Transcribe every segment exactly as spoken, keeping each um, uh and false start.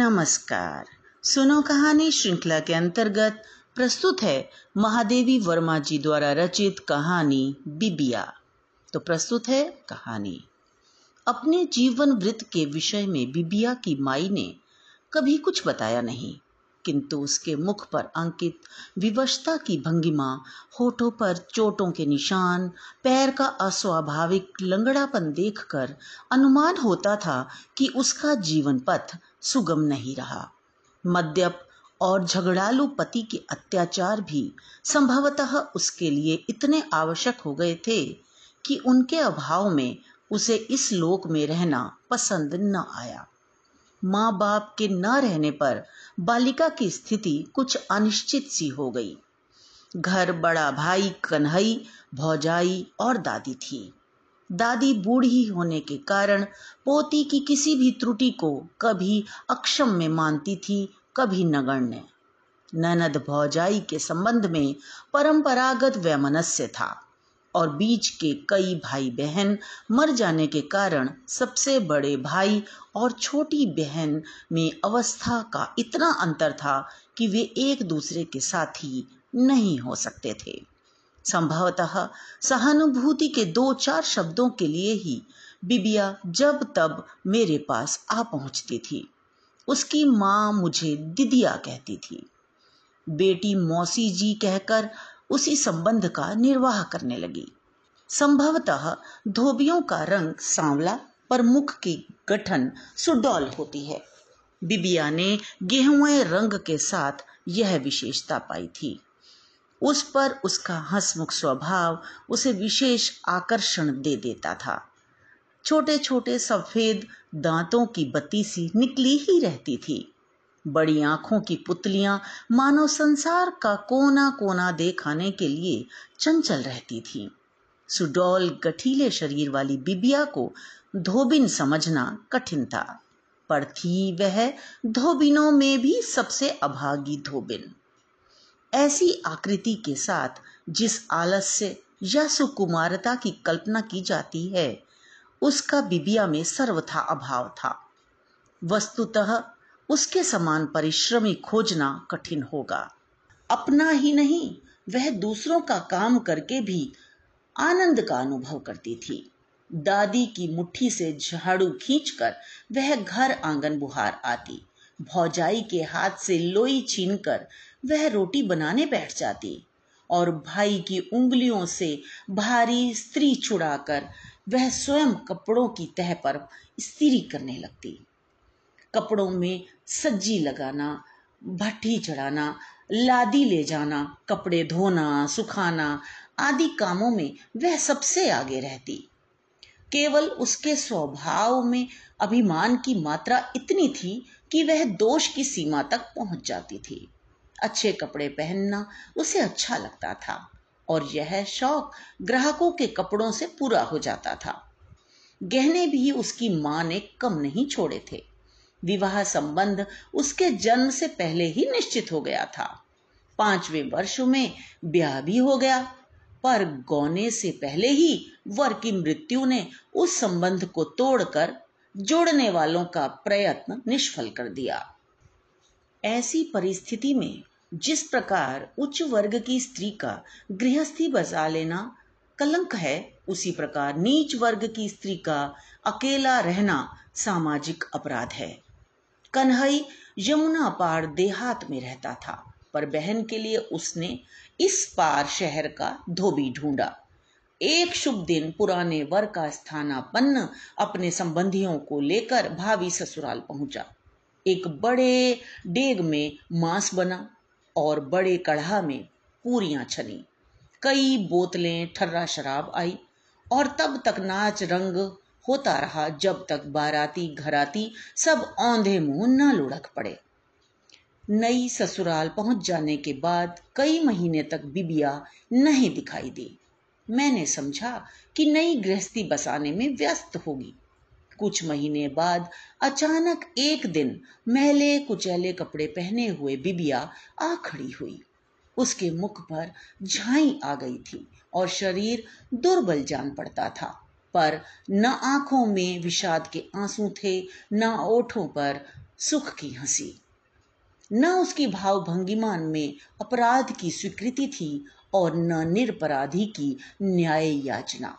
नमस्कार सुनो कहानी श्रृंखला के अंतर्गत प्रस्तुत है महादेवी वर्मा जी द्वारा रचित कहानी बिबिया। तो प्रस्तुत है कहानी। अपने जीवन वृत्त के विषय में बिबिया की माई ने कभी कुछ बताया नहीं, किंतु उसके मुख पर अंकित विवशता की भंगिमा, होठों पर चोटों के निशान, पैर का अस्वाभाविक लंगड़ापन देखकर अनुमान होता था कि उसका जीवन पथ सुगम नहीं रहा। मद्यप और झगड़ालू पति के अत्याचार भी संभवतः उसके लिए इतने आवश्यक हो गए थे कि उनके अभाव में उसे इस लोक में रहना पसंद न आया। माँ बाप के न रहने पर बालिका की स्थिति कुछ अनिश्चित सी हो गई। घर बड़ा भाई कन्हैया, भौजाई और दादी थी। दादी बूढ़ी होने के कारण पोती की किसी भी त्रुटि को कभी अक्षम में मानती थी, कभी नगण्य। ननद भौजाई के संबंध में परंपरागत वैमनस्य था और बीच के कई भाई बहन मर जाने के कारण सबसे बड़े भाई और छोटी बहन में अवस्था का इतना अंतर था कि वे एक दूसरे के साथी नहीं हो सकते थे। संभवतः सहानुभूति के दो चार शब्दों के लिए ही बिबिया जब तब मेरे पास आ पहुंचती थी। उसकी माँ मुझे दीदिया कहती थी। बेटी मौसी जी कहकर उसी संबंध का निर्वाह करने लगी। संभवतः धोबियों का रंग सांवला पर मुख की गठन सुडौल होती है। बिबिया ने गेहुए रंग के साथ यह विशेषता पाई थी। उस पर उसका हंसमुख स्वभाव उसे विशेष आकर्षण दे देता था। छोटे छोटे सफेद दांतों की बत्ती सी निकली ही रहती थी। बड़ी आंखों की पुतलियां मानव संसार का कोना कोना देखाने के लिए चंचल रहती थीं। सुडौल गठीले शरीर वाली बिबिया को धोबिन समझना कठिन था, पर थी वह धोबिनों में भी सबसे अभागी धोबिन। ऐसी आकृति के साथ जिस आलस्य या सुकुमारता की कल्पना की जाती है, उसका बिबिया में सर्वथा अभाव था। वस्तुतः उसके समान परिश्रमी खोजना कठिन होगा। अपना ही नहीं, वह दूसरों का काम करके भी आनंद का अनुभव करती थी। दादी की मुट्ठी से झाड़ू खींचकर वह घर आंगन बुहार आती। भौजाई के हाथ से लोई छीनकर वह रोटी बनाने बैठ जाती और भाई की उंगलियों से भारी स्त्री छुड़ाकर वह स्वयं कपड़ों की तह पर स्त्री करने लगती। कपड़ों में सज्जी लगाना, भट्ठी चढ़ाना, लादी ले जाना, कपड़े धोना, सुखाना आदि कामों में वह सबसे आगे रहती। केवल उसके स्वभाव में अभिमान की मात्रा इतनी थी कि वह दोष की सीमा तक पहुंच जाती थी। अच्छे कपड़े पहनना उसे अच्छा लगता था और यह शौक ग्राहकों के कपड़ों से पूरा हो जाता था। गहने भी उसकी माँ ने कम नहीं छोड़े थे। विवाह संबंध उसके जन्म से पहले ही निश्चित हो गया था। पांचवें वर्ष में ब्याह भी हो गया, पर गौने से पहले ही वर की मृत्यु ने उस संबंध को तोड़कर जोड़ने वालों का प्रयत्न निष्फल कर दिया। ऐसी परिस्थिति में जिस प्रकार उच्च वर्ग की स्त्री का गृहस्थी बसा लेना कलंक है, उसी प्रकार नीच वर्ग की स्त्री का अकेला रहना सामाजिक अपराध है। कन्हैया यमुना पार देहात में रहता था, पर बहन के लिए उसने इस पार शहर का धोबी ढूंढा। एक शुभ दिन पुराने वर का स्थानापन्न अपने संबंधियों को लेकर भावी ससुराल पहुंचा। एक बड़े डेग में मांस बना और बड़े कढ़ा में पूरियां छनी। कई बोतलें ठर्रा शराब आई और तब तक नाच रंग होता रहा जब तक बाराती घराती सब औंधे मुंह न लुढ़क पड़े। नई ससुराल पहुंच जाने के बाद कई महीने तक बिबिया नहीं दिखाई दी। मैंने समझा कि नई गृहस्थी बसाने में व्यस्त होगी। कुछ महीने बाद अचानक एक दिन मैले कुचैले कपड़े पहने हुए बिबिया आ खड़ी हुई। उसके मुख पर झाई आ गई थी और शरीर दुर्बल जान पड़ता था, पर न आंखों में विषाद के आंसू थे, न ओठों पर सुख की हंसी। न उसकी भाव भंगिमा में अपराध की स्वीकृति थी और न निरपराधी की न्याय याचना।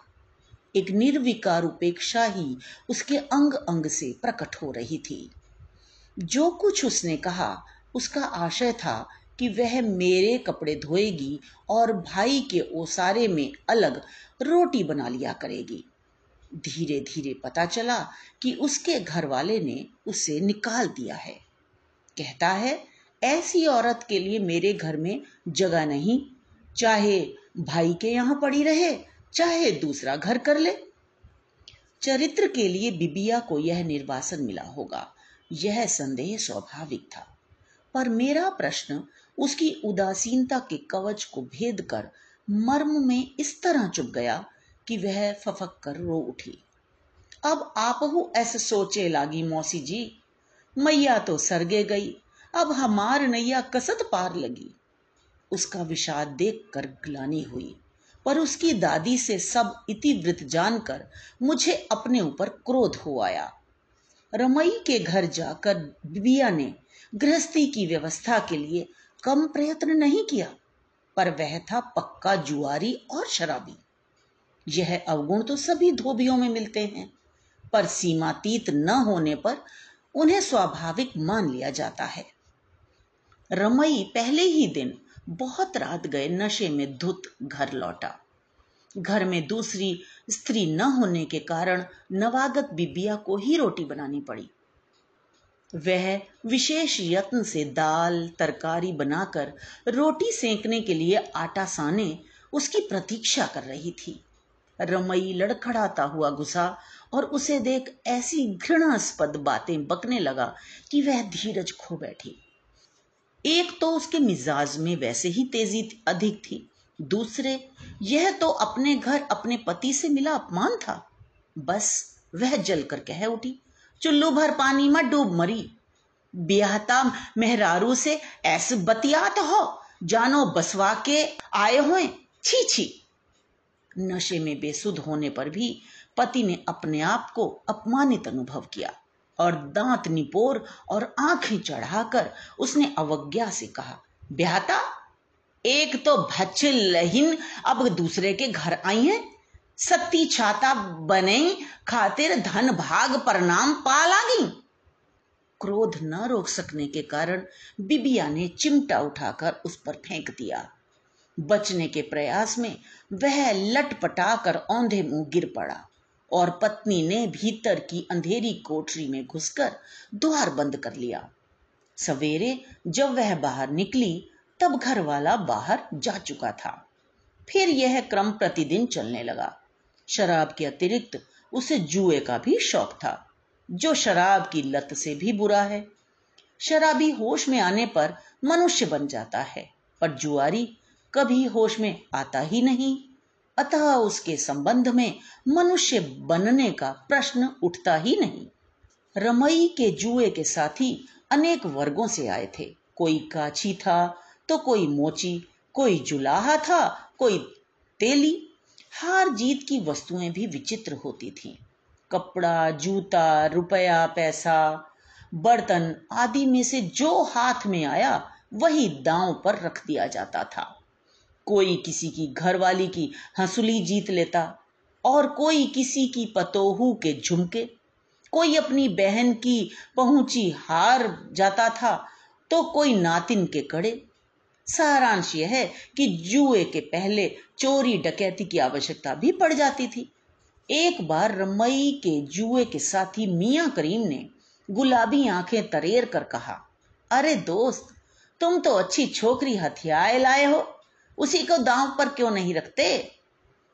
एक निर्विकार उपेक्षा ही उसके अंग अंग से प्रकट हो रही थी। जो कुछ उसने कहा उसका आशय था कि वह मेरे कपड़े धोएगी और भाई के ओसारे में अलग रोटी बना लिया करेगी। धीरे धीरे पता चला कि उसके घर वाले ने उसे निकाल दिया है। कहता है, ऐसी औरत के लिए मेरे घर में जगह नहीं, चाहे भाई के यहाँ पड़ी रहे चाहे दूसरा घर कर ले। चरित्र के लिए बिबिया को यह निर्वासन मिला होगा, यह संदेह स्वाभाविक था। पर मेरा प्रश्न उसकी उदासीनता के कवच को भेद कर मर्म में इस तरह चुप गया कि वह फफक कर रो उठी। अब आपहु ऐसे सोचे लागी मौसी जी, मैया तो सरगे गई, अब हमार नैया कसत पार लगी। उसका विषाद देख कर ग्लानी हुई, पर उसकी दादी से सब इतिवृत्त जानकर मुझे अपने ऊपर क्रोध हो आया। रमई के घर जाकर बिबिया ने गृहस्थी की व्यवस्था के लिए कम प्रयत्न नहीं किया, पर वह था पक्का जुआरी और शराबी। यह अवगुण तो सभी धोबियों में मिलते हैं, पर सीमातीत न होने पर उन्हें स्वाभाविक मान लिया जाता है। रमई पहले ही दिन बहुत रात गए नशे में धुत घर लौटा। घर में दूसरी स्त्री न होने के कारण नवागत बिबिया को ही रोटी बनानी पड़ी। वह विशेष यत्न से दाल तरकारी बनाकर रोटी सेंकने के लिए आटा साने उसकी प्रतीक्षा कर रही थी। रमई लड़खड़ाता हुआ घुसा और उसे देख ऐसी घृणास्पद बातें बकने लगा कि वह धीरज खो बैठी। एक तो उसके मिजाज में वैसे ही तेजी अधिक थी, दूसरे यह तो अपने घर अपने पति से मिला अपमान था। बस वह जलकर कह उठी, चुल्लू भर पानी में डूब मरी, ब्याहता मेहरारू से ऐसे बतियात हो जानो बसवा के आए हुए, छी छी। नशे में बेसुध होने पर भी पति ने अपने आप को अपमानित अनुभव किया और दांत निपोर और आंखें चढ़ाकर उसने अवज्ञा से कहा, ब्याहता एक तो भच्च लहिन अब दूसरे के घर आई है, सत्ती छाता बने खातिर धन भाग परनाम पा लागी। क्रोध न रोक सकने के कारण बिबिया ने चिमटा उठाकर उस पर फेंक दिया। बचने के प्रयास में वह लटपटा कर औंधे मुंह गिर पड़ा और पत्नी ने भीतर की अंधेरी कोठरी में घुसकर द्वार बंद कर लिया। सवेरे जब वह बाहर निकली तब घर वाला बाहर जा चुका था। फिर यह क्रम प्रतिदिन चलने लगा। शराब के अतिरिक्त उसे जुए का भी शौक था, जो शराब की लत से भी बुरा है। शराबी होश में आने पर मनुष्य बन जाता है, पर जुआरी कभी होश में आता ही नहीं, अतः उसके संबंध में मनुष्य बनने का प्रश्न उठता ही नहीं। रमई के जुए के साथी अनेक वर्गों से आए थे। कोई काछी था तो कोई मोची, कोई जुलाहा था, कोई तेली। हार जीत की वस्तुएं भी विचित्र होती थीं। कपड़ा, जूता, रुपया, पैसा, बर्तन आदि में से जो हाथ में आया वही दांव पर रख दिया जाता था। कोई किसी की घरवाली की हंसुली जीत लेता और कोई किसी की पतोहू के झुमके। कोई अपनी बहन की पहुंची हार जाता था तो कोई नातिन के कड़े। सारांश यह है कि जुए के पहले चोरी डकैती की आवश्यकता भी पड़ जाती थी। एक बार रमई के जुए के साथी मियां करीम ने गुलाबी आंखें तरेर कर कहा, अरे दोस्त, तुम तो अच्छी छोकरी हथियाए लाए हो, उसी को दांव पर क्यों नहीं रखते?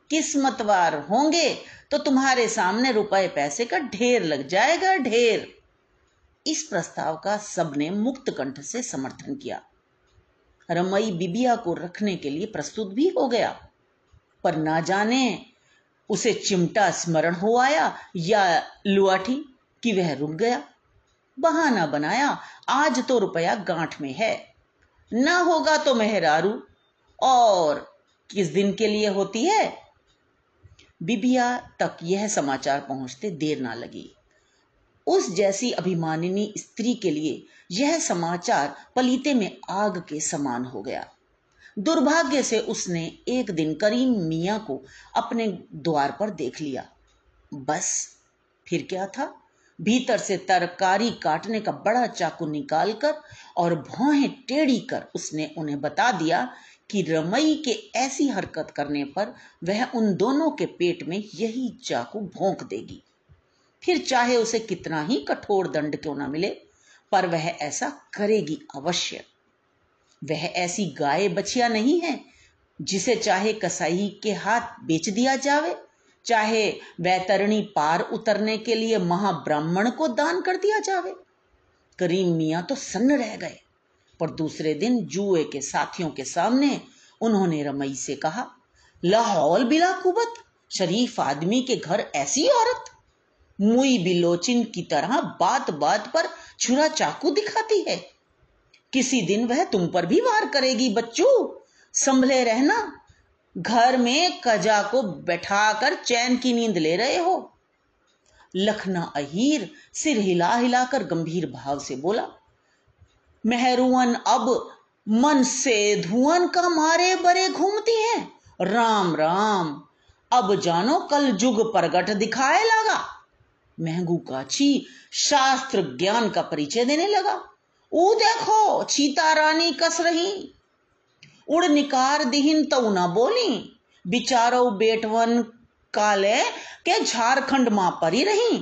किस्मतवार होंगे तो तुम्हारे सामने रुपए पैसे का ढेर लग जाएगा, ढेर। इस प्रस्ताव का सबने मुक्त कंठ से समर्थन किया। रमई बिबिया को रखने के लिए प्रस्तुत भी हो गया, पर ना जाने उसे चिमटा स्मरण हो आया या लुआठी कि वह रुक गया। बहाना बनाया, आज तो रुपया गांठ में है, ना होगा तो मेहरारू, और किस दिन के लिए होती है। बिबिया तक यह समाचार पहुंचते देर ना लगी। उस जैसी अभिमानिनी स्त्री के लिए यह समाचार पलीते में आग के समान हो गया। दुर्भाग्य से उसने एक दिन करीम मियां को अपने द्वार पर देख लिया। बस फिर क्या था, भीतर से तरकारी काटने का बड़ा चाकू निकालकर और भौहें टेढ़ी कर उसने उन्हें बता दिया कि रमई के ऐसी हरकत करने पर वह उन दोनों के पेट में यही चाकू भोंक देगी। फिर चाहे उसे कितना ही कठोर दंड क्यों ना मिले, पर वह ऐसा करेगी अवश्य। वह ऐसी गाय बछिया नहीं है जिसे चाहे कसाई के हाथ बेच दिया जावे, चाहे वैतरणी पार उतरने के लिए महाब्राह्मण को दान कर दिया जावे। करीम मियां तो सन्न रह गए, पर दूसरे दिन जुए के साथियों के सामने उन्होंने रमई से कहा, लाहौल बिला कुबत, शरीफ आदमी के घर ऐसी औरत, मुई बिलोचिन की तरह बात बात पर छुरा चाकू दिखाती है। किसी दिन वह तुम पर भी वार करेगी। बच्चू संभले रहना, घर में कजा को बैठाकर चैन की नींद ले रहे हो। लखना अहिर सिर हिला हिलाकर गंभीर भाव से बोला, मेहरुवन अब मन से धुआं का मारे बरे घूमती है। राम राम, अब जानो कल जुग प्रगट दिखाए लगा। महंगू काची शास्त्र ज्ञान का परिचय देने लगा। ऊ देखो चीता रानी कस रही, उड़ निकार दिहिन तो ना बोली। बिचारो बेटवन काले के झारखंड मां परी रही।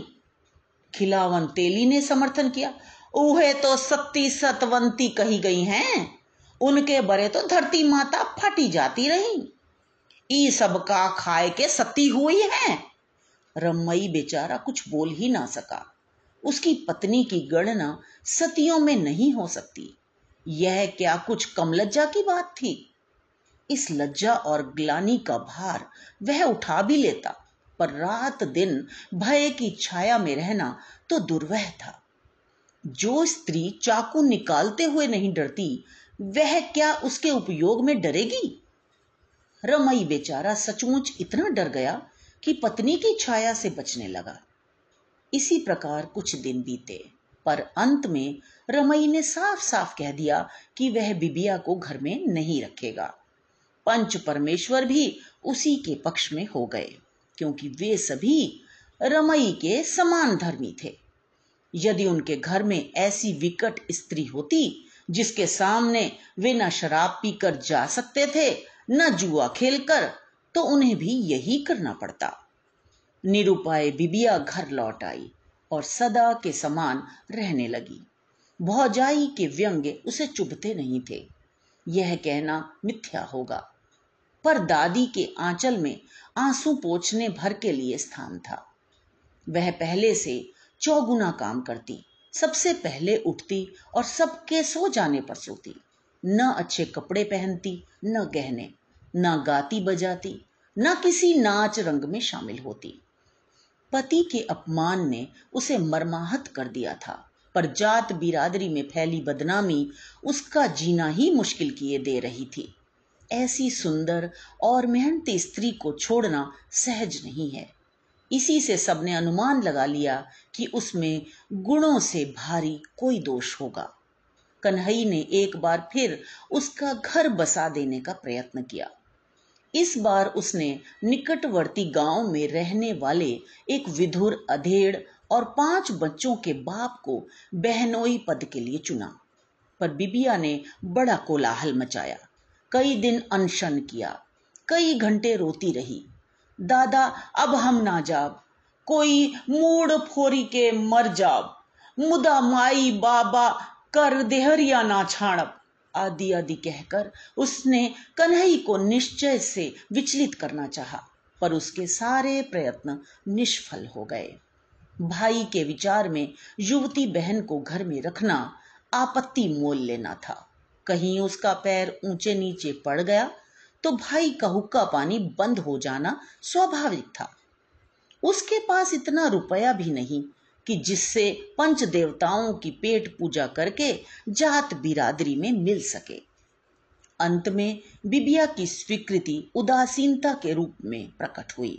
खिलावन तेली ने समर्थन किया, उहे तो सती सतवंती कही गई हैं, उनके बरे तो धरती माता फटी जाती रही। ई सब का खाए के सती हुई है। रमई बेचारा कुछ बोल ही ना सका। उसकी पत्नी की गणना सतियों में नहीं हो सकती। यह क्या कुछ कम लज्जा की बात थी। इस लज्जा और ग्लानि का भार वह उठा भी लेता, पर रात दिन भय की छाया में रहना तो दुर्वह था। जो स्त्री चाकू निकालते हुए नहीं डरती, वह क्या उसके उपयोग में डरेगी। रमई बेचारा सचमुच इतना डर गया कि पत्नी की छाया से बचने लगा। इसी प्रकार कुछ दिन बीते, पर अंत में रमई ने साफ साफ कह दिया कि वह बिबिया को घर में नहीं रखेगा। पंच परमेश्वर भी उसी के पक्ष में हो गए, क्योंकि वे सभी रमई के समान धर्मी थे। यदि उनके घर में ऐसी विकट स्त्री होती जिसके सामने वे न शराब पीकर जा सकते थे न जुआ खेलकर, तो उन्हें भी यही करना पड़ता। निरुपाय बिबिया घर लौट आई और सदा के समान रहने लगी। भौजाई के व्यंग्य उसे चुभते नहीं थे, यह कहना मिथ्या होगा, पर दादी के आंचल में आंसू पोंछने भर के लिए स्थान था। वह पहले से चौगुना काम करती, सबसे पहले उठती और सबके सो जाने पर सोती। न अच्छे कपड़े पहनती, न गहने, न गाती बजाती, न किसी नाच रंग में शामिल होती। पति के अपमान ने उसे मर्माहत कर दिया था, पर जात बिरादरी में फैली बदनामी उसका जीना ही मुश्किल किए दे रही थी। ऐसी सुंदर और मेहनती स्त्री को छोड़ना सहज नहीं है। इसी से सबने अनुमान लगा लिया कि उसमें गुणों से भारी कोई दोष होगा। कन्हैया ने एक बार फिर उसका घर बसा देने का प्रयत्न किया। इस बार उसने निकटवर्ती गांव में रहने वाले एक विधुर अधेड़ और पांच बच्चों के बाप को बहनोई पद के लिए चुना, पर बिबिया ने बड़ा कोलाहल मचाया। कई दिन अनशन किया, कई घंटे रोती रही। दादा अब हम ना जाब, कोई मूड फोरी के मर जाब, मुदा माई बाबा कर देहरिया ना छाणब आदि आदि कहकर उसने कन्हैया को निश्चय से विचलित करना चाहा, पर उसके सारे प्रयत्न निष्फल हो गए। भाई के विचार में युवती बहन को घर में रखना आपत्ति मोल लेना था। कहीं उसका पैर ऊंचे नीचे पड़ गया तो भाई का हुक्का पानी बंद हो जाना स्वाभाविक था। उसके पास इतना रुपया भी नहीं कि जिससे पंच देवताओं की पेट पूजा करके जात बिरादरी में मिल सके। अंत में बिबिया की स्वीकृति उदासीनता के रूप में प्रकट हुई।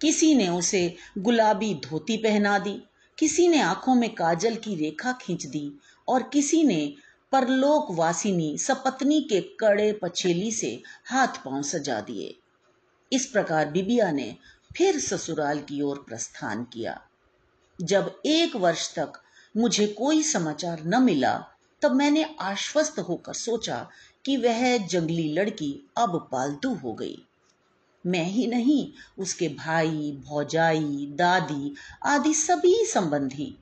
किसी ने उसे गुलाबी धोती पहना दी, किसी ने आंखों में काजल की रेखा खींच दी और किसी ने परलोक वासिनी सपत्नी के कड़े पछेली से हाथ पांव सजा दिए। इस प्रकार बिबिया ने फिर ससुराल की ओर प्रस्थान किया। जब एक वर्ष तक मुझे कोई समाचार न मिला तब मैंने आश्वस्त होकर सोचा कि वह जंगली लड़की अब पालतू हो गई। मैं ही नहीं, उसके भाई, भौजाई, दादी आदि सभी संबंधी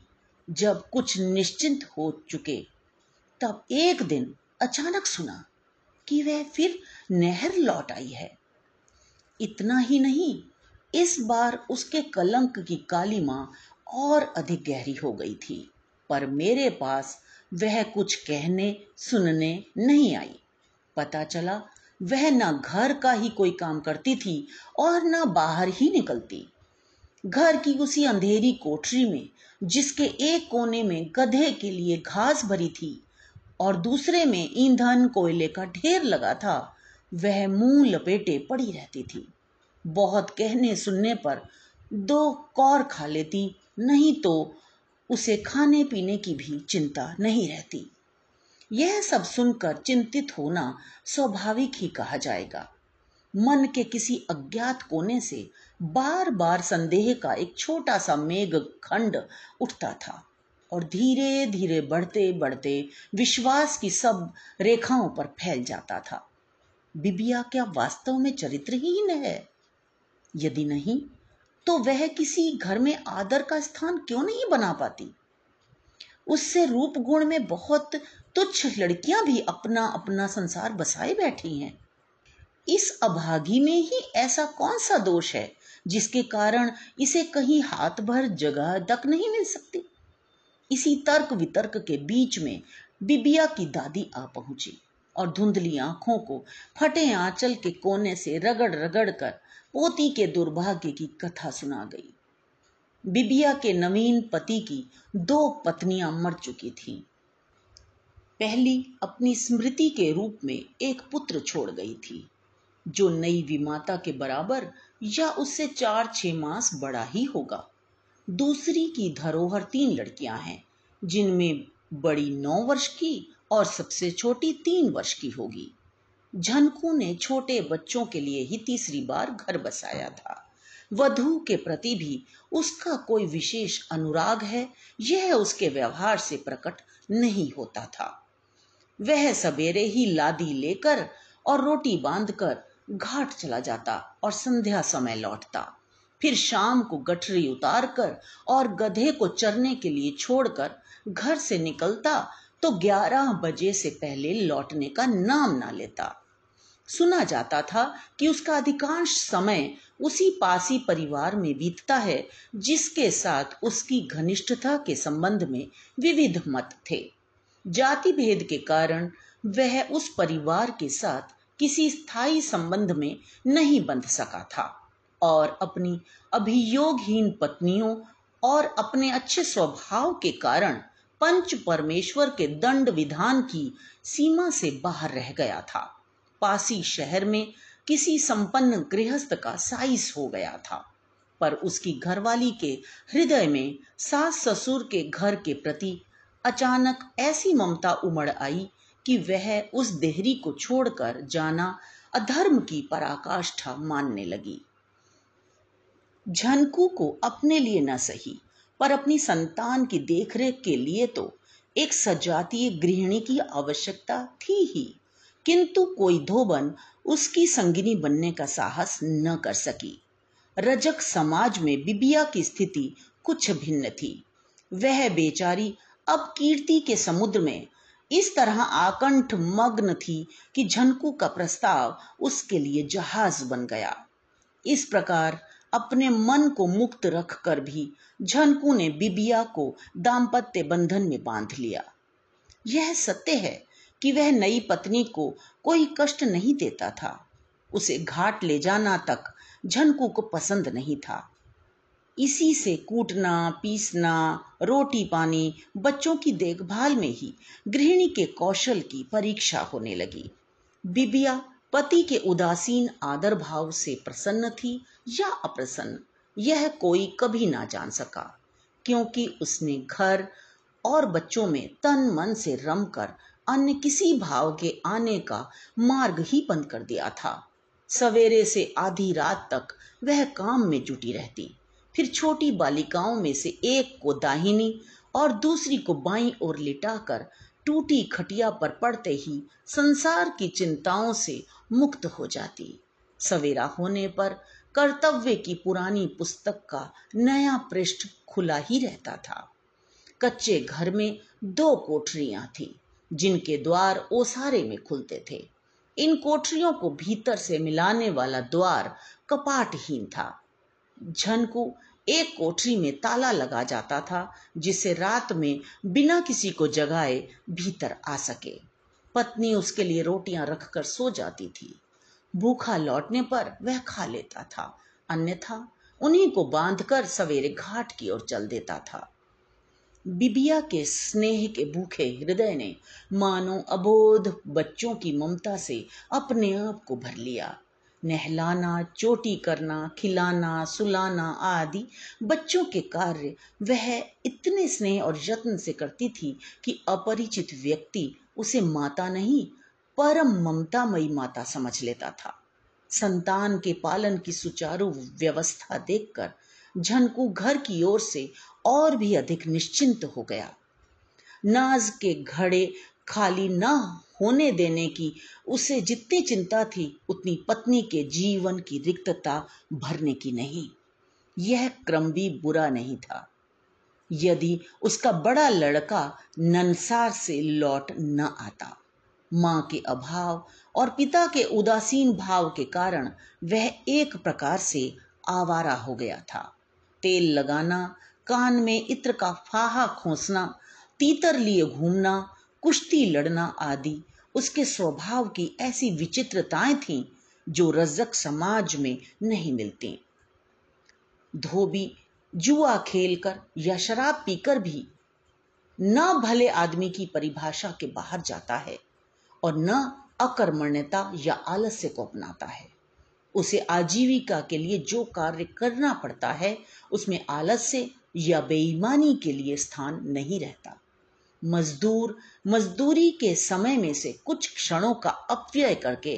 जब कुछ निश्चिंत हो चुके तब एक दिन अचानक सुना कि वह फिर नहर लौट आई है। इतना ही नहीं, इस बार उसके कलंक की काली मां और अधिक गहरी हो गई थी, पर मेरे पास वह कुछ कहने सुनने नहीं आई। पता चला वह ना घर का ही कोई काम करती थी और ना बाहर ही निकलती। घर की उसी अंधेरी कोठरी में, जिसके एक कोने में गधे के लिए घास भरी थी और दूसरे में ईंधन कोयले का ढेर लगा था, वह मुंह लपेटे पड़ी रहती थी। बहुत कहने सुनने पर दो कौर खा लेती, नहीं तो उसे खाने पीने की भी चिंता नहीं रहती। यह सब सुनकर चिंतित होना स्वाभाविक ही कहा जाएगा। मन के किसी अज्ञात कोने से बार बार संदेह का एक छोटा सा मेघ खंड उठता था और धीरे धीरे बढ़ते बढ़ते विश्वास की सब रेखाओं पर फैल जाता था। बिबिया क्या वास्तव में चरित्रहीन है? यदि नहीं तो वह किसी घर में आदर का स्थान क्यों नहीं बना पाती? उससे रूप गुण में बहुत तुच्छ लड़कियां भी अपना अपना संसार बसाए बैठी हैं। इस अभागी में ही ऐसा कौन सा दोष है जिसके कारण इसे कहीं हाथ भर जगह तक नहीं मिल सकती? इसी तर्क वितर्क के बीच में बिबिया की दादी आ पहुंची और धुंधली आंखों को फटे आंचल के कोने से रगड़ रगड़ कर पोती के दुर्भाग्य की कथा सुना गई। बिबिया के नवीन पति की दो पत्नियां मर चुकी थीं। पहली अपनी स्मृति के रूप में एक पुत्र छोड़ गई थी, जो नई विमाता के बराबर या उससे चार छह मास बड़ा ही होगा। दूसरी की धरोहर तीन लड़कियां हैं, जिनमें बड़ी नौ वर्ष की और सबसे छोटी तीन वर्ष की होगी। झनकू ने छोटे बच्चों के लिए ही तीसरी बार घर बसाया था। वधू के प्रति भी उसका कोई विशेष अनुराग है, यह उसके व्यवहार से प्रकट नहीं होता था। वह सवेरे ही लादी लेकर और रोटी बांधकर घाट चला जाता और संध्या समय लौटता। फिर शाम को गठरी उतार कर और गधे को चरने के लिए छोड़कर घर से निकलता तो ग्यारह बजे से पहले लौटने का नाम ना लेता। सुना जाता था कि उसका अधिकांश समय उसी पासी परिवार में बीतता है जिसके साथ उसकी घनिष्ठता के संबंध में विविध मत थे। जाति भेद के कारण वह उस परिवार के साथ किसी स्थायी संबंध में नहीं बंध सका था और अपनी अभियोगहीन पत्नियों और अपने अच्छे स्वभाव के कारण पंच परमेश्वर के दंड विधान की सीमा से बाहर रह गया था। पासी शहर में किसी संपन्न गृहस्थ का साइस हो गया था, पर उसकी घरवाली के हृदय में सास ससुर के घर के प्रति अचानक ऐसी ममता उमड़ आई कि वह उस देहरी को छोड़कर जाना अधर्म की पराकाष्ठा मानने लगी। झनकू को अपने लिए न सही पर अपनी संतान की देखरेख के लिए तो एक सजातीय गृहिणी की आवश्यकता थी ही, किंतु कोई धोबन उसकी संगिनी बनने का साहस न कर सकी। रजक समाज में बिबिया की स्थिति कुछ भिन्न थी। वह बेचारी अब कीर्ति के समुद्र में इस तरह आकंठ मग्न थी कि झनकू का प्रस्ताव उसके लिए जहाज बन गया। इस प्रकार अपने मन को मुक्त रखकर भी झनकू ने बिबिया को दाम्पत्य बंधन में बांध लिया। यह सत्य है कि वह नई पत्नी को कोई कष्ट नहीं देता था। उसे घाट ले जाना तक झनकू को पसंद नहीं था। इसी से कूटना, पीसना, रोटी पानी, बच्चों की देखभाल में ही गृहिणी के कौशल की परीक्षा होने लगी। बिबिया पति के उदासीन आदर भाव से प्रसन्न थी या अप्रसन्न, यह कोई कभी ना जान सका, क्योंकि उसने घर और बच्चों में तन मन से रमकर अन्य किसी भाव के आने का मार्ग ही बंद कर दिया था। सवेरे से आधी रात तक वह काम में जुटी रहती, फिर छोटी बालिकाओं में से एक को दाहिनी और दूसरी को बाईं ओर लिटाकर टूटी खटिया पर पड़ते ही संसार की चिंताओं से मुक्त हो जाती। सवेरा होने पर कर्तव्य की पुरानी पुस्तक का नया पृष्ठ खुला ही रहता था। कच्चे घर में दो कोठरियां थीं, जिनके द्वार ओसारे में खुलते थे। इन कोठरियों को भीतर से मिलाने वाला द्वार कपाटहीन था। झनकू एक कोठरी में ताला लगा जाता था, जिससे रात में बिना किसी को जगाए भीतर आ सके। पत्नी उसके लिए रोटियां रखकर सो जाती थी। भूखा लौटने पर वह खा लेता था, अन्यथा उन्हीं को बांधकर सवेरे घाट की ओर चल देता था। बिबिया के स्नेह के भूखे हृदय ने मानो अबोध बच्चों की ममता से अपने आप को भर लिया। नहलाना, चोटी करना, खिलाना, सुलाना आदि बच्चों के कार्य वह इतने स्नेह और यत्न से करती थी कि अपरिचित व्यक्ति उसे माता नहीं, परम ममतामयी माता समझ लेता था। संतान के पालन की सुचारू व्यवस्था देखकर झनकू घर की ओर से और भी अधिक निश्चिंत हो गया। नाज के घड़े खाली न होने देने की उसे जितनी चिंता थी, उतनी पत्नी के जीवन की रिक्तता भरने की नहीं। यह क्रम भी बुरा नहीं था, यदि उसका बड़ा लड़का ननसार से लौट न आता। मां के अभाव और पिता के उदासीन भाव के कारण वह एक प्रकार से आवारा हो गया था। तेल लगाना, कान में इत्र का फाहा खोसना, तीतर लिए घूमना, कुश्ती लड़ना आदि उसके स्वभाव की ऐसी विचित्रताएं थीं जो रज्जक समाज में नहीं मिलतीं। धोबी जुआ खेलकर या शराब पीकर भी न भले आदमी की परिभाषा के बाहर जाता है और न अकर्मण्यता या आलस्य को अपनाता है। उसे आजीविका के लिए जो कार्य करना पड़ता है, उसमें आलस्य या बेईमानी के लिए स्थान नहीं रहता। मजदूर मजदूरी के समय में से कुछ क्षणों का अपव्यय करके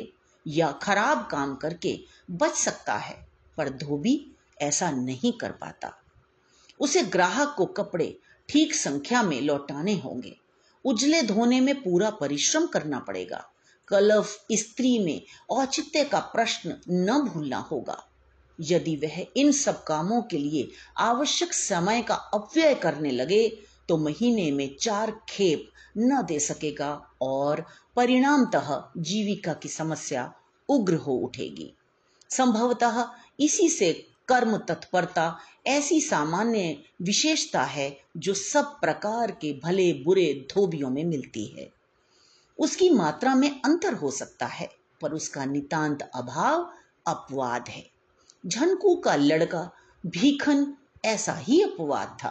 या खराब काम करके बच सकता है, पर धोबी ऐसा नहीं कर पाता। उसे ग्राहक को कपड़े ठीक संख्या में लौटाने होंगे, उजले धोने में पूरा परिश्रम करना पड़ेगा, कलफ स्त्री में औचित्य का प्रश्न न भूलना होगा। यदि वह इन सब कामों के लिए आवश्यक समय का अपव्यय करने लगे तो महीने में चार खेप न दे सकेगा और परिणामतः जीविका की समस्या उग्र हो उठेगी। संभवतः इसी से कर्म तत्परता ऐसी सामान्य विशेषता है जो सब प्रकार के भले बुरे धोबियों में मिलती है। उसकी मात्रा में अंतर हो सकता है, पर उसका नितांत अभाव अपवाद है। झनकू का लड़का भीखन ऐसा ही अपवाद था।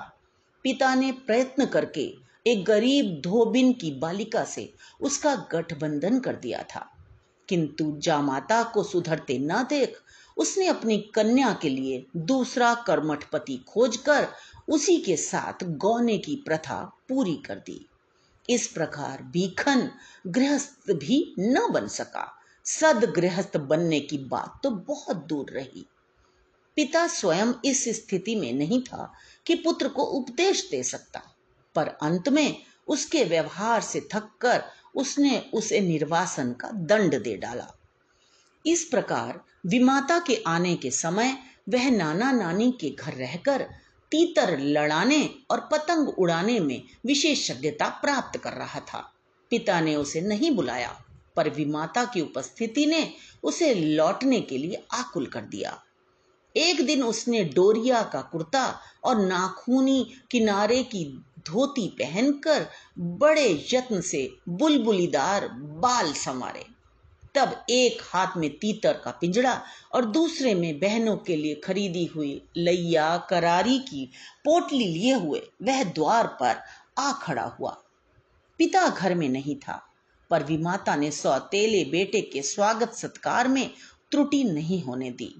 पिता ने प्रयत्न करके एक गरीब धोबिन की बालिका से उसका गठबंधन कर दिया था, किंतु जामाता को सुधरते न देख उसने अपनी कन्या के लिए दूसरा कर्मठ पति खोजकर उसी के साथ गौने की प्रथा पूरी कर दी। इस प्रकार भीखन गृहस्थ भी न बन सका। सद गृहस्थ बनने की बात तो बहुत दूर रही। पिता स्वयं इस स्थिति में नहीं था कि पुत्र को उपदेश दे सकता, पर अंत में उसके व्यवहार से थककर उसने उसे निर्वासन का दंड दे डाला। इस प्रकार विमाता के आने के समय वह नाना नानी के घर रहकर तीतर लड़ाने और पतंग उड़ाने में विशेषज्ञता प्राप्त कर रहा था। पिता ने उसे नहीं बुलाया, पर विमाता की उपस्थिति ने उसे लौटने के लिए आकुल कर दिया। एक दिन उसने डोरिया का कुर्ता और नाखूनी किनारे की धोती पहनकर बड़े यत्न से बुलबुलीदार बाल संवारे। तब एक हाथ में तीतर का पिंजड़ा और दूसरे में बहनों के लिए खरीदी हुई लैया करारी की पोटली लिए हुए वह द्वार पर आ खड़ा हुआ। पिता घर में नहीं था, पर विमाता ने सौतेले बेटे के स्वागत सत्कार में त्रुटि नहीं होने दी।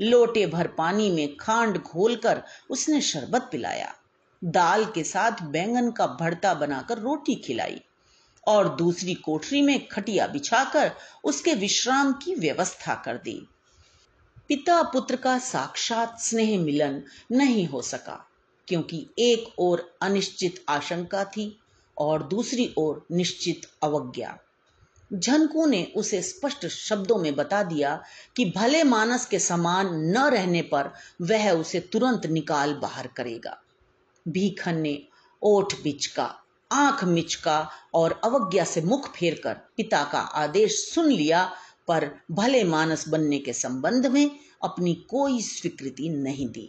लोटे भर पानी में खांड घोलकर उसने शरबत पिलाया। दाल के साथ बैंगन का भरता बनाकर रोटी खिलाई और दूसरी कोठरी में खटिया बिछाकर उसके विश्राम की व्यवस्था कर दी। पिता पुत्र का साक्षात स्नेह मिलन नहीं हो सका, क्योंकि एक ओर अनिश्चित आशंका थी और दूसरी ओर निश्चित अवज्ञा। झनकू ने उसे स्पष्ट शब्दों में बता दिया कि भले मानस के समान न रहने पर वह उसे तुरंत निकाल बाहर करेगा। भीखन ने ओठ बिचका, आंख मिचका और अवज्ञा से मुख फेरकर पिता का आदेश सुन लिया, पर भले मानस बनने के संबंध में अपनी कोई स्वीकृति नहीं दी।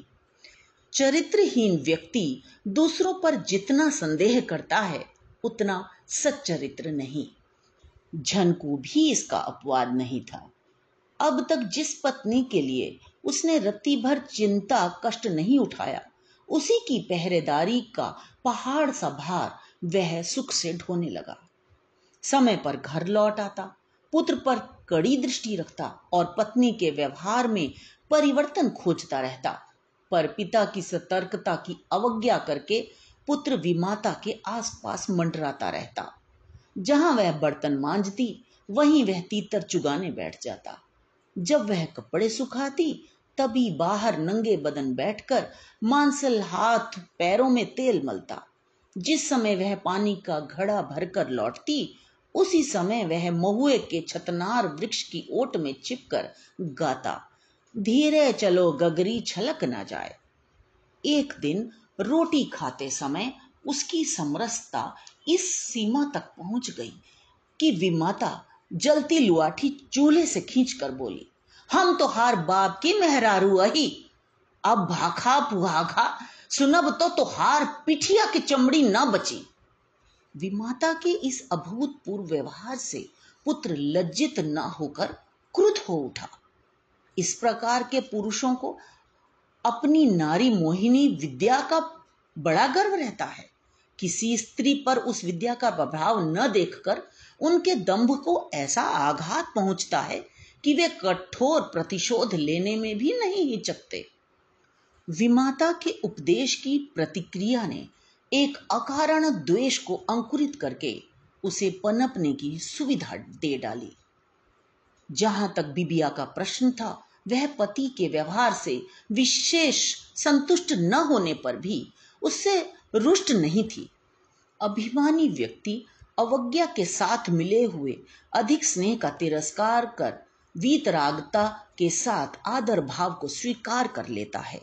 चरित्रहीन व्यक्ति दूसरों पर जितना संदेह करता है उतना सच्चरित्र नहीं। झनकू भी इसका अपवाद नहीं था। अब तक जिस पत्नी के लिए उसने रत्ती भर चिंता कष्ट नहीं उठाया, उसी की पहरेदारी का पहाड़ सा भार वह सुख से ढोने लगा। समय पर घर लौट आता, पुत्र पर कड़ी दृष्टि रखता और पत्नी के व्यवहार में परिवर्तन खोजता रहता, पर पिता की सतर्कता की अवज्ञा करके पुत्र विमाता के आसपास मंडराता रहता। जहां वह बर्तन मांजती वहीं वह तीतर चुगाने बैठ जाता। जब वह कपड़े सुखाती तभी बाहर नंगे बदन बैठकर मांसल हाथ पैरों में तेल मलता। जिस समय वह पानी का घड़ा भरकर लौटती, उसी समय वह महुए के छतनार वृक्ष की ओट में छिपकर गाता, धीरे चलो गगरी छलक ना जाए। एक दिन रोटी खाते समय उसकी समरसता इस सीमा तक पहुंच गई कि विमाता जलती लुआठी चूल्हे से खींचकर बोली, हम तो हार बाप की मेहरारू अही, अब भाखा पुहाखा सुनब तो तोहार पिठिया की चमड़ी न बची। विमाता के इस अभूतपूर्व व्यवहार से पुत्र लज्जित न होकर क्रुद्ध हो उठा। इस प्रकार के पुरुषों को अपनी नारी मोहिनी विद्या का बड़ा गर्व रहता है। किसी स्त्री पर उस विद्या का प्रभाव न देखकर उनके दंभ को ऐसा आघात पहुंचता है कि वे कठोर प्रतिशोध लेने में भी नहीं हिचकते। विमाता के उपदेश की प्रतिक्रिया ने एक अकारण द्वेष को अंकुरित करके उसे पनपने की सुविधा दे डाली। जहां तक बिबिया का प्रश्न था, वह पति के व्यवहार से विशेष संतुष्ट न होने पर भी उससे रुष्ट नहीं थी। अभिमानी व्यक्ति अवज्ञा के साथ मिले हुए अधिक स्नेह का तिरस्कार कर वीतरागता के साथ आदर भाव को स्वीकार कर लेता है।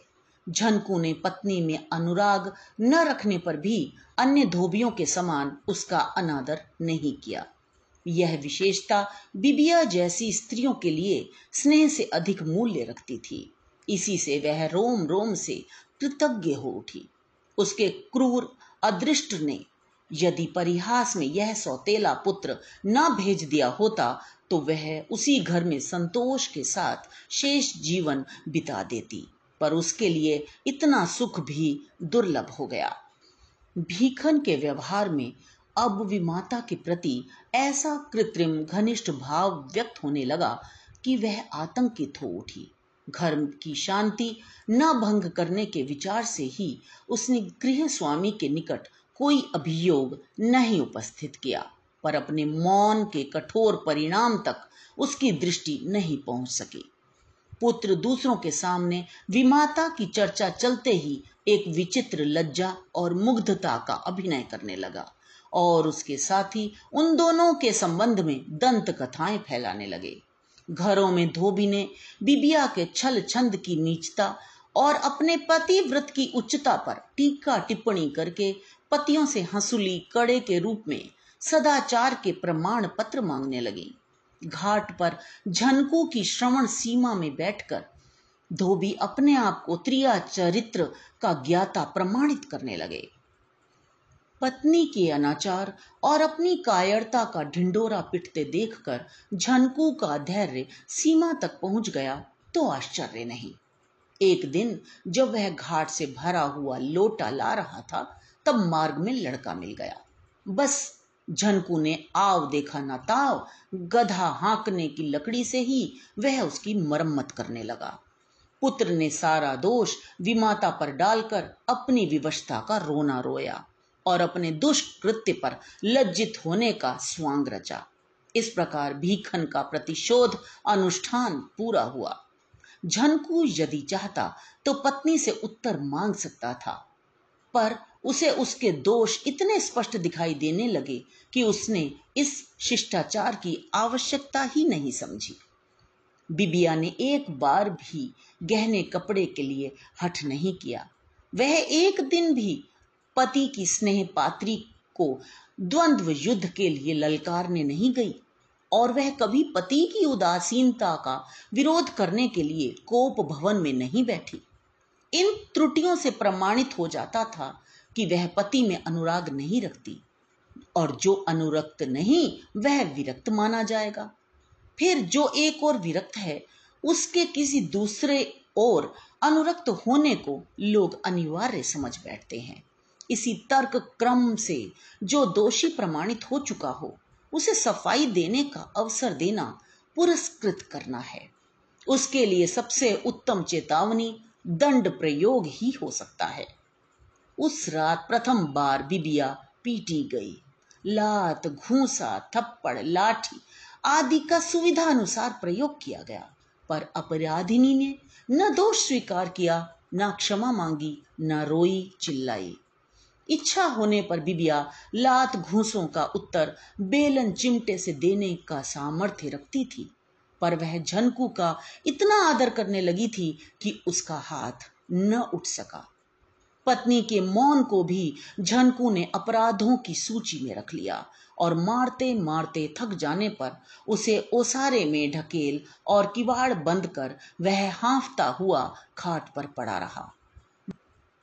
झनकू ने पत्नी में अनुराग न रखने पर भी अन्य धोबियों के समान उसका अनादर नहीं किया। यह विशेषता बिबिया जैसी स्त्रियों के लिए स्नेह से अधिक मूल्य रखती थी। इसी से वह रोम रोम से कृतज्ञ हो उठी। उसके क्रूर अदृष्ट ने यदि परिहास में यह सौतेला पुत्र न भेज दिया होता तो वह उसी घर में संतोष के साथ शेष जीवन बिता देती, पर उसके लिए इतना सुख भी दुर्लभ हो गया। भीखन के व्यवहार में अब विमाता के प्रति ऐसा कृत्रिम घनिष्ठ भाव व्यक्त होने लगा कि वह आतंकित हो उठी। घर की शांति न भंग करने के विचार से ही उसने गृह स्वामी के निकट कोई अभियोग नहीं उपस्थित किया, पर अपने मौन के कठोर परिणाम तक उसकी दृष्टि नहीं पहुंच सकी। पुत्र दूसरों के सामने विमाता की चर्चा चलते ही एक विचित्र लज्जा और मुग्धता का अभिनय करने लगा और उसके साथी उन दोनों के संबंध में दंत कथाएं फैलाने लगे। घरों में धोबी ने बिबिया के छल छंद की नीचता और अपने पति व्रत की उच्चता पर टीका टिप्पणी करके पतियों से हंसुली कड़े के रूप में सदाचार के प्रमाण पत्र मांगने लगी। घाट पर झनकू की श्रवण सीमा में बैठकर धोबी अपने आप को त्रिया चरित्र का ज्ञाता प्रमाणित करने लगे। पत्नी के अनाचार और अपनी कायरता का ढिंडोरा पिटते देखकर झनकू का धैर्य सीमा तक पहुंच गया तो आश्चर्य नहीं। एक दिन जब वह घाट से भरा हुआ लोटा ला रहा था, तब मार्ग में लड़का मिल गया। बस झनकू ने आव देखा ना ताव, गधा हाँकने की लकड़ी से ही वह उसकी मरम्मत करने लगा। पुत्र ने सारा दोष विमाता पर डालकर अपनी विवशता का रोना रोया और अपने दुष्ट कृत्य पर लज्जित होने का स्वांग रचा। इस प्रकार भीखन का प्रतिशोध अनुष्ठान पूरा हुआ। झनकू यदि चाहता तो पत्नी से उत्तर मांग सकता था, पर उसे उसके दोष इतने स्पष्ट दिखाई देने लगे कि उसने इस शिष्टाचार की आवश्यकता ही नहीं समझी। बिबिया ने एक बार भी गहने कपड़े के लिए हठ नहीं किया। वह एक दिन भी पति की स्नेह पात्री को द्वंद्व युद्ध के लिए ललकारने नहीं गई और वह कभी पति की उदासीनता का विरोध करने के लिए कोप भवन में नहीं बैठी। इन त्रुटियों से प्रमाणित हो जाता था कि वह पति में अनुराग नहीं रखती और जो अनुरक्त नहीं वह विरक्त माना जाएगा। फिर जो एक और विरक्त है उसके किसी दूसरे और अनुरक्त होने को लोग अनिवार्य समझ बैठते हैं। इसी तर्क क्रम से जो दोषी प्रमाणित हो चुका हो उसे सफाई देने का अवसर देना पुरस्कृत करना है। उसके लिए सबसे उत्तम चेतावनी दंड प्रयोग ही हो सकता है। उस रात प्रथम बार बिबिया पीटी गई। लात, घूंसा, थप्पड़, लाठी आदि का सुविधानुसार प्रयोग किया गया, पर अपराधिनी ने न दोष स्वीकार किया, न क्षमा मांगी, न रोई चिल्लाई। इच्छा होने पर बिबिया लात घूंसों का उत्तर बेलन चिमटे से देने का सामर्थ्य रखती थी, पर वह झनकू का इतना आदर करने लगी थी कि उसका हाथ न उठ सका। पत्नी के मौन को भी झनकू ने अपराधों की सूची में रख लिया और मारते मारते थक जाने पर उसे ओसारे में ढकेल और किवाड़ बंद कर वह हाँफता हुआ खाट पर पड़ा रहा।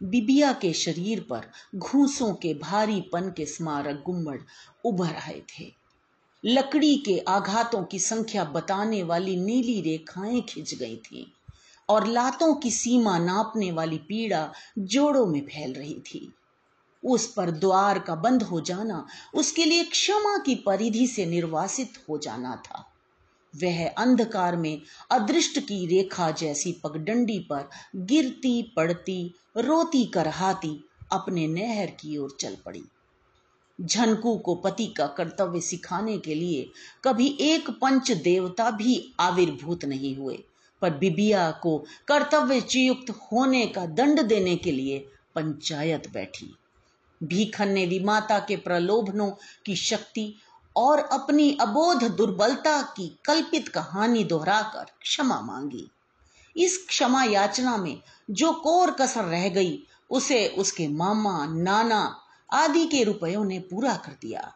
बिबिया के शरीर पर घूंसों के भारीपन के स्मारक गुम्बद उभर आए थे। लकड़ी के आघातों की संख्या बताने वाली नीली रेखाएं खिंच गई थीं और लातों की सीमा नापने वाली पीड़ा जोड़ों में फैल रही थी। उस पर द्वार का बंद हो जाना उसके लिए क्षमा की परिधि से निर्वासित हो जाना था। वह अंधकार में अदृष्ट की रेखा जैसी पगडंडी पर गिरती पड़ती, रोती करहाती अपने नहर की ओर चल पड़ी। झनकू को पति का कर्तव्य सिखाने के लिए कभी एक पंच देवता भी आविर्भूत नहीं हुए, पर बिबिया को कर्तव्यच्युत होने का दंड देने के लिए पंचायत बैठी। भीखन ने विमाता के प्रलोभनों की शक्ति और अपनी अबोध दुर्बलता की कल्पित कहानी दोहराकर क्षमा मांगी। इस क्षमा याचना में जो कोर कसर रह गई उसे उसके मामा, नाना आदि के रुपयों ने पूरा कर दिया।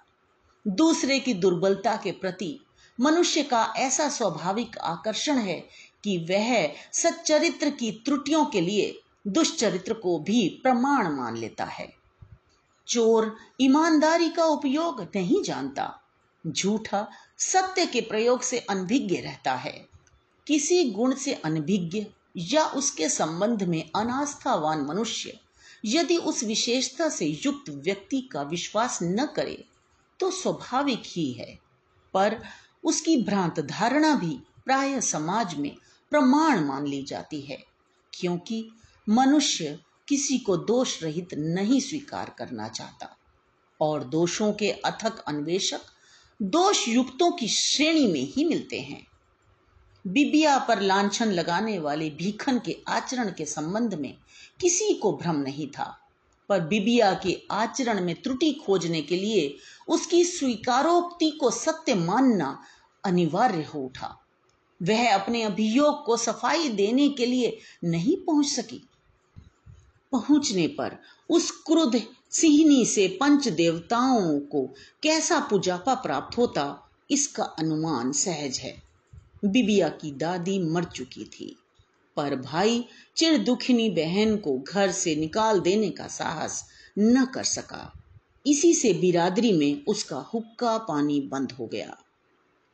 दूसरे की दुर्बलता के प्रति मनुष्य का ऐसा स्वाभाविक आकर्षण है कि वह सच्चरित्र की त्रुटियों के लिए दुष्चरित्र को भी प्रमाण मान लेता है। चोर ईमानदारी का उपयोग नहीं जानता, झूठा सत्य के प्रयोग से अनभिज्ञ रहता है। किसी गुण से अनभिज्ञ या उसके संबंध में अनास्थावान मनुष्य यदि उस विशेषता से युक्त व्यक्ति का विश्वास न करे तो स्वाभाविक ही है, पर उसकी भ्रांत धारणा भी प्राय समाज में प्रमाण मान ली जाती है, क्योंकि मनुष्य किसी को दोष रहित नहीं स्वीकार करना चाहता और दोषों के अथक अन्वेषक दोष युक्तों की श्रेणी में ही मिलते हैं। बिबिया पर लांछन लगाने वाले भीखन के आचरण के संबंध में किसी को भ्रम नहीं था, पर बिबिया के आचरण में त्रुटि खोजने के लिए उसकी स्वीकारोक्ति को सत्य मानना अनिवार्य हो उठा। वह अपने अभियोग को सफाई देने के लिए नहीं पहुंच सकी। पहुंचने पर उस क्रुद्ध सिंहनी से पंच देवताओं को कैसा पुजापा प्राप्त होता इसका अनुमान सहज है। बिबिया की दादी मर चुकी थी, पर भाई चिर दुखिनी बहन को घर से निकाल देने का साहस न कर सका। इसी से बिरादरी में उसका हुक्का पानी बंद हो गया।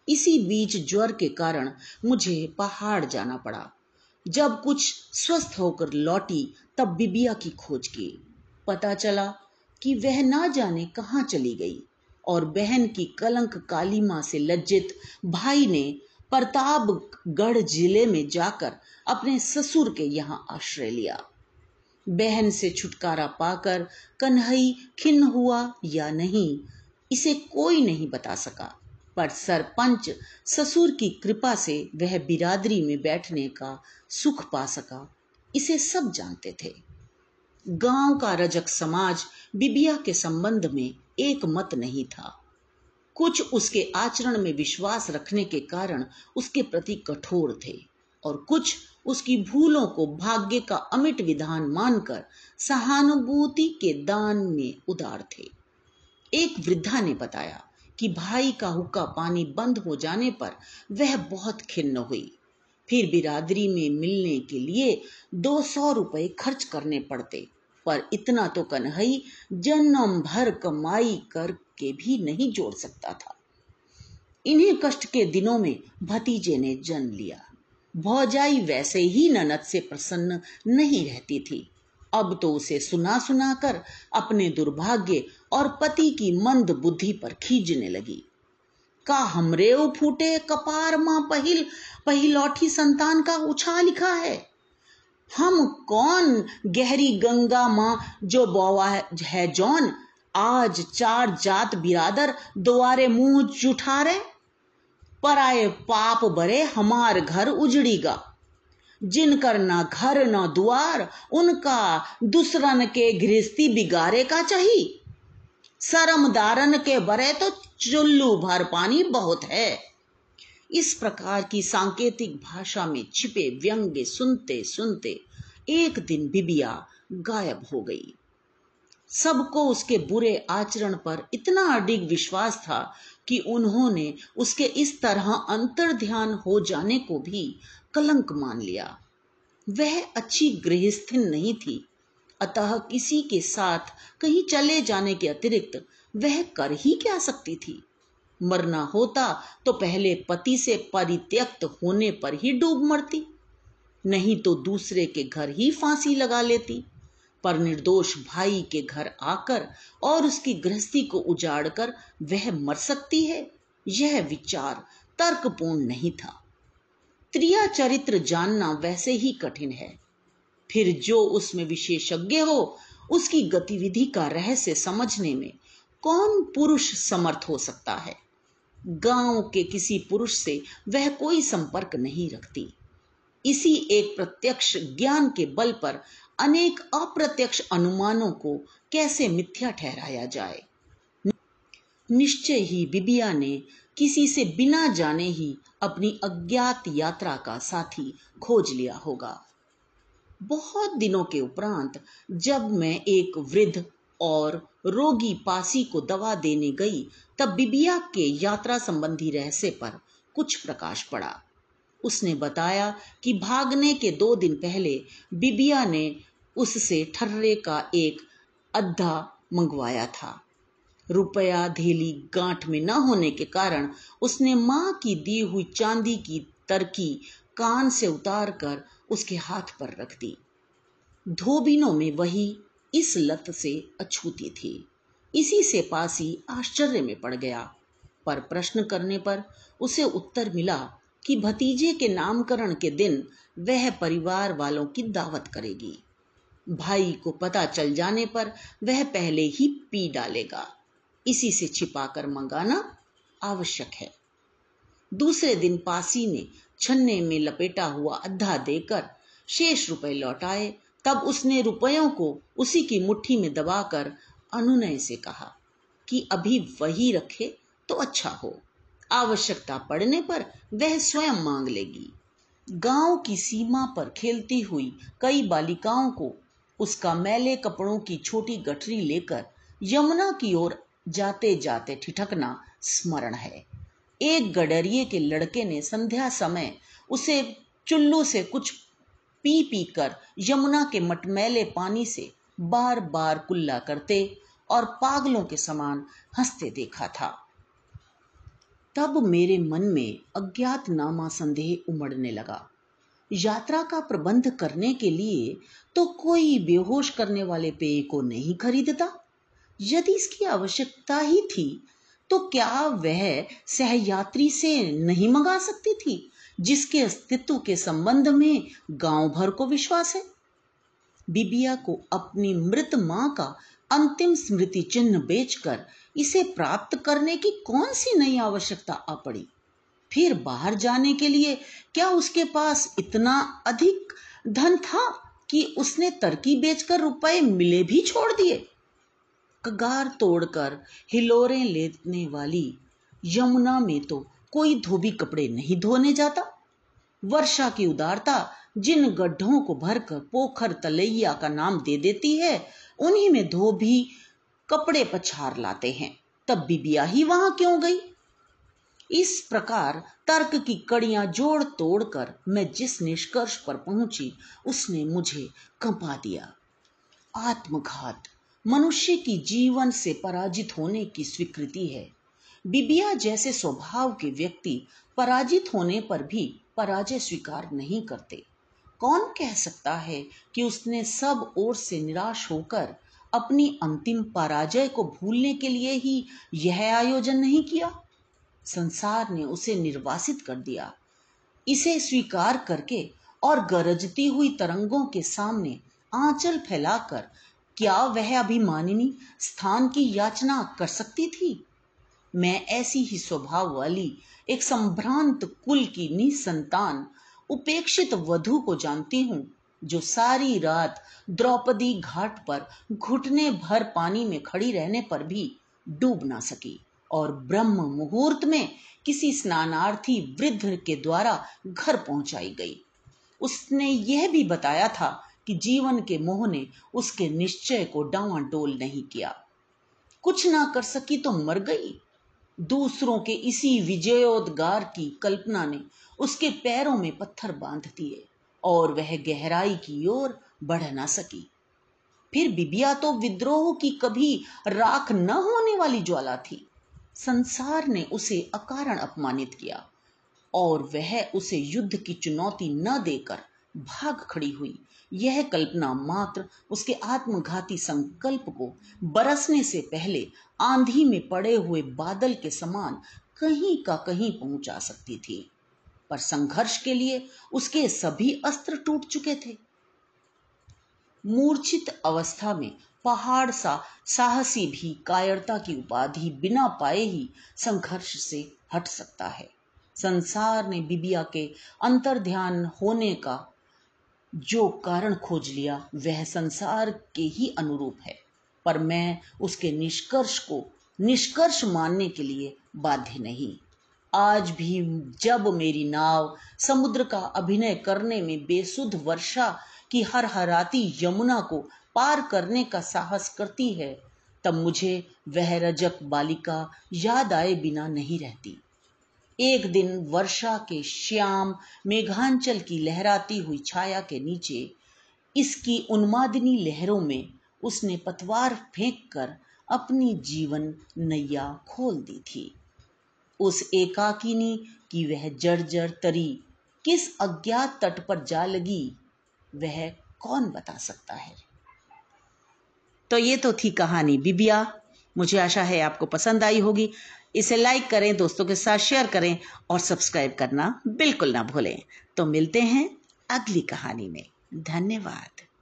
इसी बीच ज्वर के कारण मुझे पहाड़ जाना पड़ा। जब कुछ स्वस्थ होकर लौटी तब बिबिया की खोज की। पता चला कि वह ना जाने कहाँ चली गई और बहन की कलंक काली माँ से लज्जित भाई ने प्रतापगढ़ जिले में जाकर अपने ससुर के यहाँ आश्रय लिया। बहन से छुटकारा पाकर कन्हैया खिन्न हुआ या नहीं इसे कोई नहीं बता सका, पर सरपंच ससुर की कृपा से वह बिरादरी में बैठने का सुख पा सका, इसे सब जानते थे। गांव का रजक समाज बिबिया के संबंध में एक मत नहीं था। कुछ उसके आचरण में विश्वास रखने के कारण उसके प्रति कठोर थे और कुछ उसकी भूलों को भाग्य का अमिट विधान मानकर सहानुभूति के दान में उदार थे। एक वृद्धा ने बताया कि भाई का हुक्का पानी बंद हो जाने पर वह बहुत खिन्न हुई, फिर बिरादरी में मिलने के लिए दो सौ रुपये खर्च करने पड़ते, पर इतना तो कन्हैया जन्म भर कमाई करके भी नहीं जोड़ सकता था। इन्हीं कष्ट के दिनों में भतीजे ने जन्म लिया। भौजाई वैसे ही ननद से प्रसन्न नहीं रहती थी, अब तो उसे सुना सुना कर अपने दुर्भाग्य और पति की मंद बुद्धि पर खींचने लगी। का हमरेव फूटे कपार माँ पहिल पहिलौठी संतान का उछा लिखा है। हम कौन गहरी गंगा माँ जो बोवा है जौन, आज चार जात बिरादर दोबारे मुंह जुठा रहे। पराए पाप बरे हमार घर उजड़ीगा, जिनकर ना घर ना द्वार उनका दूसरन के गृहस्थी बिगारे का चाहिए। शर्मदारन के बरे तो चुल्लू भर पानी बहुत है। इस प्रकार की सांकेतिक भाषा में छिपे व्यंग्य सुनते सुनते एक दिन बिबिया गायब हो गई। सबको उसके बुरे आचरण पर इतना अडिग विश्वास था कि उन्होंने उसके इस तरह अंतर्ध्यान हो जाने को भी कलंक मान लिया। वह अच्छी गृहस्थिन नहीं थी, अतः किसी के साथ कहीं चले जाने के अतिरिक्त वह कर ही क्या सकती थी। मरना होता तो पहले पति से परित्यक्त होने पर ही डूब मरती, नहीं तो दूसरे के घर ही फांसी लगा लेती, पर निर्दोष भाई के घर आकर और उसकी गृहस्थी को उजाड़कर वह मर सकती है, यह विचार तर्कपूर्ण नहीं था। त्रिया चरित्र जानना वैसे ही कठिन है, फिर जो उसमें विशेषज्ञ हो उसकी गतिविधि का रहस्य समझने में कौन पुरुष समर्थ हो सकता है। गांव के किसी पुरुष से वह कोई संपर्क नहीं रखती। इसी एक प्रत्यक्ष ज्ञान के बल पर अनेक अप्रत्यक्ष अनुमानों को कैसे मिथ्या ठहराया जाए। निश्चय ही बिबिया ने किसी से बिना जाने ही अपनी अज्ञात यात्रा का साथी खोज लिया होगा। बहुत दिनों के उपरांत जब मैं एक वृद्ध और रोगी पासी को दवा देने गई, तब बिबिया के यात्रा संबंधी रहस्य पर कुछ प्रकाश पड़ा। उसने बताया कि भागने के दो दिन पहले बिबिया ने उससे ठर्रे का एक अद्धा मंगवाया था। रुपया धेली गांठ में न होने के कारण उसने माँ की दी हुई चांदी की तरकी कान से उतार कर उसके हाथ पर रख दी। धोबिनों में वही इस लत से अछूती थी। इसी से पासी आश्चर्य में पड़ गया, पर प्रश्न करने पर उसे उत्तर मिला कि भतीजे के नामकरण के दिन वह परिवार वालों की दावत करेगी। भाई को पता चल जाने पर वह पहले ही पी डालेगा, इसी से छिपाकर मंगाना आवश्यक है। दूसरे दिन पासी ने छन्ने में लपेटा हुआ अद्धा देकर शेष रुपए लौटाए, तब उसने रुपयों को उसी की मुट्ठी में दबाकर अनुनय से कहा कि अभी वही रखे तो अच्छा हो, आवश्यकता पड़ने पर वह स्वयं मांग लेगी। गांव की सीमा पर खेलती हुई कई बालिकाओं को उसका मैले कपड़ों की छोटी गठरी लेकर यमुना की ओर जाते जाते ठिठकना स्मरण है। एक गडरिये के लड़के ने संध्या समय उसे चुल्लू से कुछ पी पी कर यमुना के मटमैले पानी से बार बार कुल्ला करते और पागलों के समान हंसते देखा था। तब मेरे मन में अज्ञातनामा संदेह उमड़ने लगा। यात्रा का प्रबंध करने के लिए तो कोई बेहोश करने वाले पेय को नहीं खरीदता। यदि इसकी आवश्यकता ही थी तो क्या वह सहयात्री से नहीं मंगा सकती थी जिसके अस्तित्व के संबंध में गांव भर को विश्वास है। बिबिया को अपनी मृत मां का अंतिम स्मृति चिन्ह बेचकर इसे प्राप्त करने की कौन सी नई आवश्यकता आ पड़ी। फिर बाहर जाने के लिए क्या उसके पास इतना अधिक धन था कि उसने तरकी बेचकर रुपए मिले भी छोड़ दिए। कगार तोड़कर हिलोरें लेने वाली यमुना में तो कोई धोबी कपड़े नहीं धोने जाता। वर्षा की उदारता जिन गड्ढों को भरकर पोखर तलैया का नाम दे देती है उन्हीं में धोबी कपड़े पछार लाते हैं। तब बिबिया ही वहां क्यों गई। इस प्रकार तर्क की कड़ियां जोड़ तोड़कर मैं जिस निष्कर्ष पर पहुंची उसने मुझे कंपा दिया। आत्मघात मनुष्य की जीवन से पराजित होने की स्वीकृति है। बिबिया जैसे स्वभाव के व्यक्ति पराजित होने पर भी पराजय स्वीकार नहीं करते। कौन कह सकता है कि उसने सब ओर से निराश होकर अपनी अंतिम पराजय को भूलने के लिए ही यह आयोजन नहीं किया। संसार ने उसे निर्वासित कर दिया। इसे स्वीकार करके और गरजती हुई तरंगों के सामने आंचल फैलाकर क्या वह अभिमानिनी स्थान की याचना कर सकती थी। मैं ऐसी ही स्वभाव वाली एक संभ्रांत कुल की निसंतान उपेक्षित वधू को जानती हूँ जो सारी रात द्रौपदी घाट पर घुटने भर पानी में खड़ी रहने पर भी डूब ना सकी और ब्रह्म मुहूर्त में किसी स्नानार्थी वृद्ध के द्वारा घर पहुंचाई गई। उसने यह भी बताया था कि जीवन के मोह ने उसके निश्चय को डांवाडोल नहीं किया। कुछ ना कर सकी तो मर गई। दूसरों के इसी विजयोद्गार की कल्पना ने उसके पैरों में पत्थर बांध दिए और वह गहराई की ओर बढ़ ना सकी। फिर बिबिया तो विद्रोह की कभी राख न होने वाली ज्वाला थी। संसार ने उसे अकारण अपमानित किया और वह उसे युद्ध की चुनौती न देकर भाग खड़ी हुई। यह कल्पना मात्र उसके आत्मघाती संकल्प को बरसने से पहले आंधी में पड़े हुए बादल के समान कहीं का कहीं पहुंचा सकती थी, पर संघर्ष के लिए उसके सभी अस्त्र टूट चुके थे। मूर्छित अवस्था में पहाड़ सा साहसी भी कायरता की उपाधि बिना पाए ही संघर्ष से हट सकता है। संसार ने बिबिया के अंतर्ध्यान होने का जो कारण खोज लिया वह संसार के ही अनुरूप है, पर मैं उसके निष्कर्ष को निष्कर्ष मानने के लिए बाध्य नहीं। आज भी जब मेरी नाव समुद्र का अभिनय करने में बेसुध वर्षा की हरहराती यमुना को पार करने का साहस करती है तब मुझे वह रजक बालिका याद आए बिना नहीं रहती। एक दिन वर्षा के श्याम मेघांचल की लहराती हुई छाया के नीचे इसकी उन्मादिनी लहरों में उसने पतवार फेंक कर अपनी जीवन नैया खोल दी थी। उस एकाकिनी की वह जर्जर तरी किस अज्ञात तट पर जा लगी वह कौन बता सकता है। तो ये तो थी कहानी बिबिया। मुझे आशा है आपको पसंद आई होगी। इसे लाइक करें, दोस्तों के साथ शेयर करें और सब्सक्राइब करना बिल्कुल ना भूलें। तो मिलते हैं अगली कहानी में। धन्यवाद।